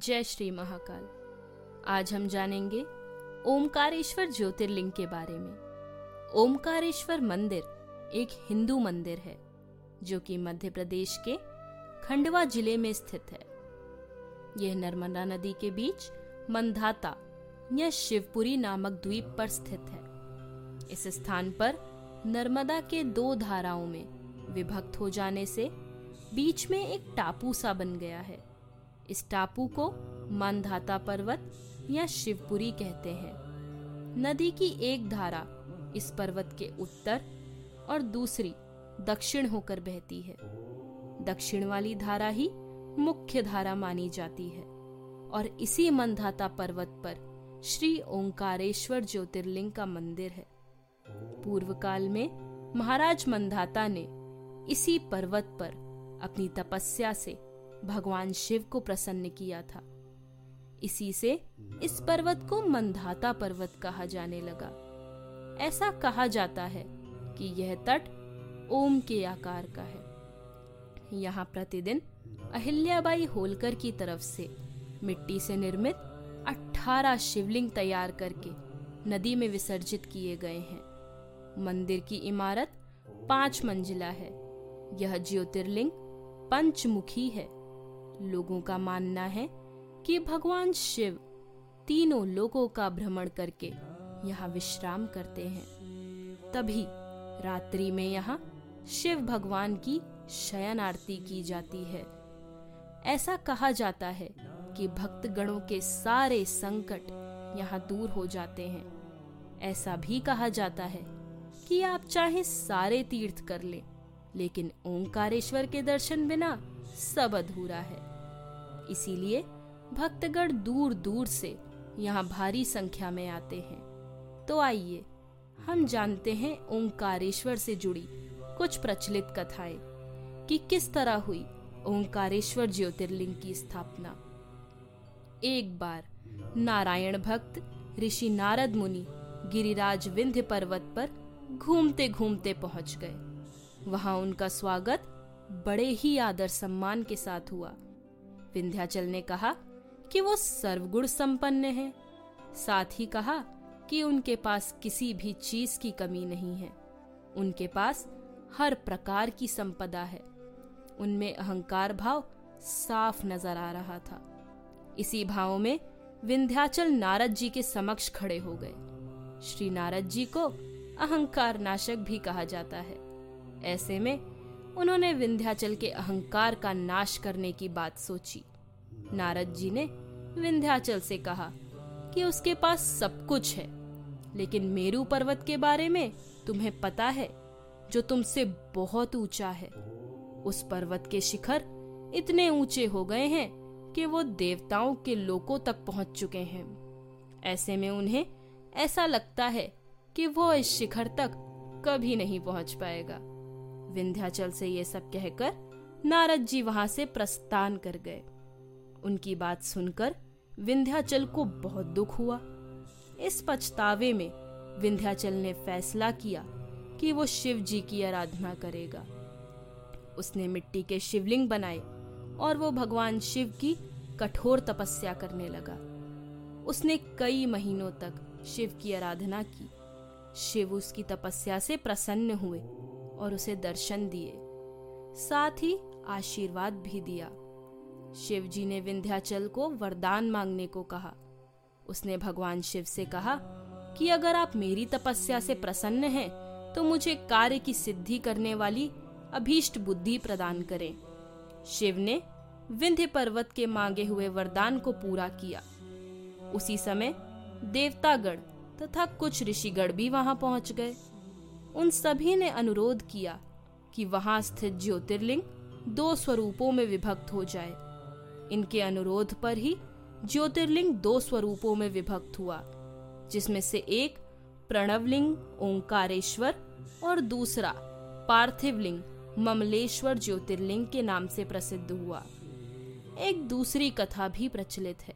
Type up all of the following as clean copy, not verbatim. जय श्री महाकाल। आज हम जानेंगे ओंकारेश्वर ज्योतिर्लिंग के बारे में। ओंकारेश्वर मंदिर एक हिंदू मंदिर है जो कि मध्य प्रदेश के खंडवा जिले में स्थित है। यह नर्मदा नदी के बीच मंधाता या शिवपुरी नामक द्वीप पर स्थित है। इस स्थान पर नर्मदा के दो धाराओं में विभक्त हो जाने से बीच में एक टापू सा बन गया है। इस टापू को मंधाता पर्वत या शिवपुरी कहते हैं। नदी की एक धारा इस पर्वत के उत्तर और दूसरी दक्षिण होकर बहती है। दक्षिण वाली धारा ही मुख्य धारा मानी जाती है और इसी मंधाता पर्वत पर श्री ओंकारेश्वर ज्योतिर्लिंग का मंदिर है। पूर्व काल में महाराज मंधाता ने इसी पर्वत पर अपनी तपस्या से भगवान शिव को प्रसन्न किया था। इसी से इस पर्वत को मंधाता पर्वत कहा जाने लगा। ऐसा कहा जाता है कि यह तट ओम के आकार का है। यहाँ प्रतिदिन अहिल्याबाई होलकर की तरफ से मिट्टी से निर्मित 18 शिवलिंग तैयार करके नदी में विसर्जित किए गए हैं। मंदिर की इमारत 5 मंजिला है। यह ज्योतिर्लिंग पंचमुखी है। लोगों का मानना है कि भगवान शिव तीनों लोकों का भ्रमण करके यहाँ विश्राम करते हैं, तभी रात्रि में यहाँ शिव भगवान की शयन आरती की जाती है। ऐसा कहा जाता है कि भक्तगणों के सारे संकट यहाँ दूर हो जाते हैं। ऐसा भी कहा जाता है कि आप चाहे सारे तीर्थ कर लें, लेकिन ओंकारेश्वर के दर्शन बिना सब अधूरा है। इसीलिए भक्तगण दूर दूर से यहाँ भारी संख्या में आते हैं। तो आइए हम जानते हैं ओंकारेश्वर से जुड़ी कुछ प्रचलित कथाएं कि किस तरह हुई ओंकारेश्वर ज्योतिर्लिंग की स्थापना। एक बार नारायण भक्त ऋषि नारद मुनि गिरिराज विंध्य पर्वत पर घूमते घूमते पहुंच गए। वहां उनका स्वागत बड़े ही आदर सम्मान के साथ हुआ। विंध्याचल ने कहा कि वो सर्वगुण संपन्न हैं, साथ ही कहा कि उनके पास किसी भी चीज की कमी नहीं है। उनके पास हर प्रकार की संपदा है। उनमें अहंकार भाव साफ नजर आ रहा था। इसी भाव में विंध्याचल नारद जी के समक्ष खड़े हो गए। श्री नारद जी को अहंकार नाशक भी कहा जाता है। ऐसे में उन्होंने विंध्याचल के अहंकार का नाश करने की बात सोची। नारद जी ने विंध्याचल से कहा कि उसके पास सब कुछ है, लेकिन मेरु पर्वत के बारे में तुम्हें पता है जो तुमसे बहुत ऊंचा है। उस पर्वत के शिखर इतने ऊंचे हो गए हैं कि वो देवताओं के लोकों तक पहुंच चुके हैं। ऐसे में उन्हें ऐसा लगता है कि वो इस शिखर तक कभी नहीं पहुंच पाएगा। विंध्याचल से ये सब कहकर नारद जी वहां से प्रस्थान कर गए। उनकी बात सुनकर विंध्याचल को बहुत दुख हुआ। इस पछतावे में विंध्याचल ने फैसला किया कि वो शिव जी की आराधना करेगा। उसने मिट्टी के शिवलिंग बनाए और वो भगवान शिव की कठोर तपस्या करने लगा। उसने कई महीनों तक शिव की आराधना की। शिव उसकी तपस्या से प्रसन्न हुए और उसे दर्शन दिए, साथ ही आशीर्वाद भी दिया। शिव जी ने विंध्याचल को वरदान मांगने को कहा। उसने भगवान शिव से कहा कि अगर आप मेरी तपस्या से प्रसन्न हैं, तो मुझे कार्य की सिद्धि करने वाली अभीष्ट बुद्धि प्रदान करें। शिव ने विंध्य पर्वत के मांगे हुए वरदान को पूरा किया। उसी समय देवतागण तथा कुछ ऋषिगण भी वहां पहुंच गए। उन सभी ने अनुरोध किया कि वहां स्थित ज्योतिर्लिंग 2 स्वरूपों में विभक्त हो जाए। इनके अनुरोध पर ही ज्योतिर्लिंग 2 स्वरूपों में विभक्त हुआ, जिसमें से एक प्रणवलिंग ओंकारेश्वर और दूसरा पार्थिवलिंग ममलेश्वर ज्योतिर्लिंग के नाम से प्रसिद्ध हुआ। एक दूसरी कथा भी प्रचलित है।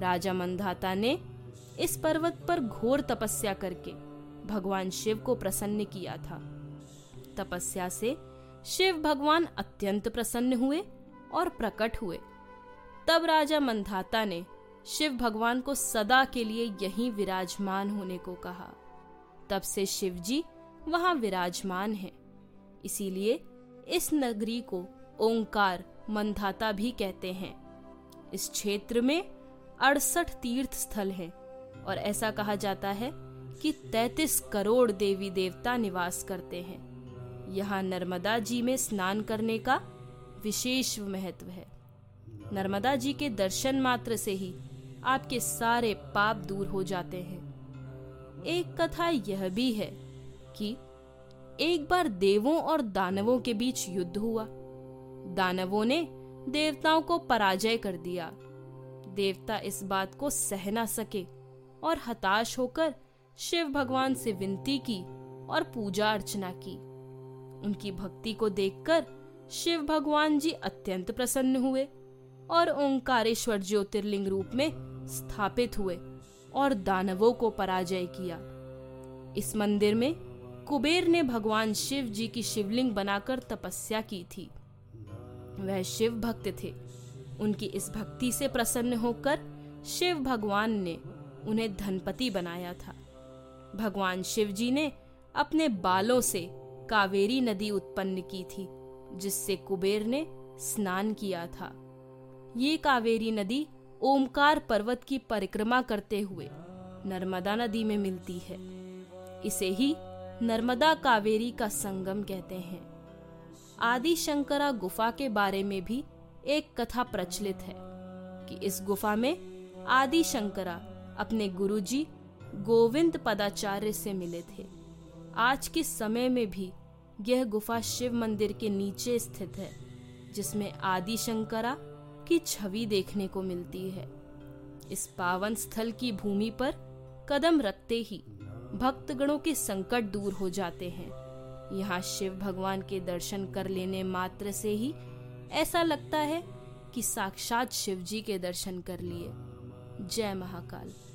राजा मंधाता ने इस पर्वत पर घोर तपस्या करके भगवान शिव को प्रसन्न किया था। तपस्या से शिव भगवान अत्यंत प्रसन्न हुए और प्रकट हुए। तब राजा मंधाता ने शिव भगवान को सदा के लिए यहीं विराजमान होने को कहा। तब से शिव जी वहां विराजमान हैं। इसीलिए इस नगरी को ओंकार मंधाता भी कहते हैं। इस क्षेत्र में 68 तीर्थ स्थल हैं और ऐसा कहा जाता है कि 33 करोड़ देवी देवता निवास करते हैं। यहाँ नर्मदा जी में स्नान करने का विशेष महत्व है। नर्मदा जी के दर्शन मात्र से ही आपके सारे पाप दूर हो जाते हैं। एक कथा यह भी है कि एक बार देवों और दानवों के बीच युद्ध हुआ। दानवों ने देवताओं को पराजय कर दिया। देवता इस बात को सह ना सके और हताश होकर शिव भगवान से विनती की और पूजा अर्चना की। उनकी भक्ति को देखकर शिव भगवान जी अत्यंत प्रसन्न हुए और ओंकारेश्वर ज्योतिर्लिंग रूप में स्थापित हुए और दानवों को पराजय किया। इस मंदिर में कुबेर ने भगवान शिव जी की शिवलिंग बनाकर तपस्या की थी। वह शिव भक्त थे। उनकी इस भक्ति से प्रसन्न होकर शिव भगवान ने उन्हें धनपति बनाया था। भगवान शिव जी ने अपने बालों से कावेरी नदी उत्पन्न की थी, जिससे कुबेर ने स्नान किया था। ये कावेरी नदी ओमकार पर्वत की परिक्रमा करते हुए नर्मदा नदी में मिलती है। इसे ही नर्मदा कावेरी का संगम कहते हैं। आदि शंकर गुफा के बारे में भी एक कथा प्रचलित है कि इस गुफा में आदि शंकर अपने गुरुजी गोविंद पदाचार्य से मिले थे। आज के समय में भी यह गुफा शिव मंदिर के नीचे स्थित है, जिसमें आदि शंकरा की छवि देखने को मिलती है। इस पावन स्थल की भूमि पर कदम रखते ही भक्तगणों के संकट दूर हो जाते हैं। यहाँ शिव भगवान के दर्शन कर लेने मात्र से ही ऐसा लगता है कि साक्षात शिव जी के दर्शन कर लिए। जय महाकाल।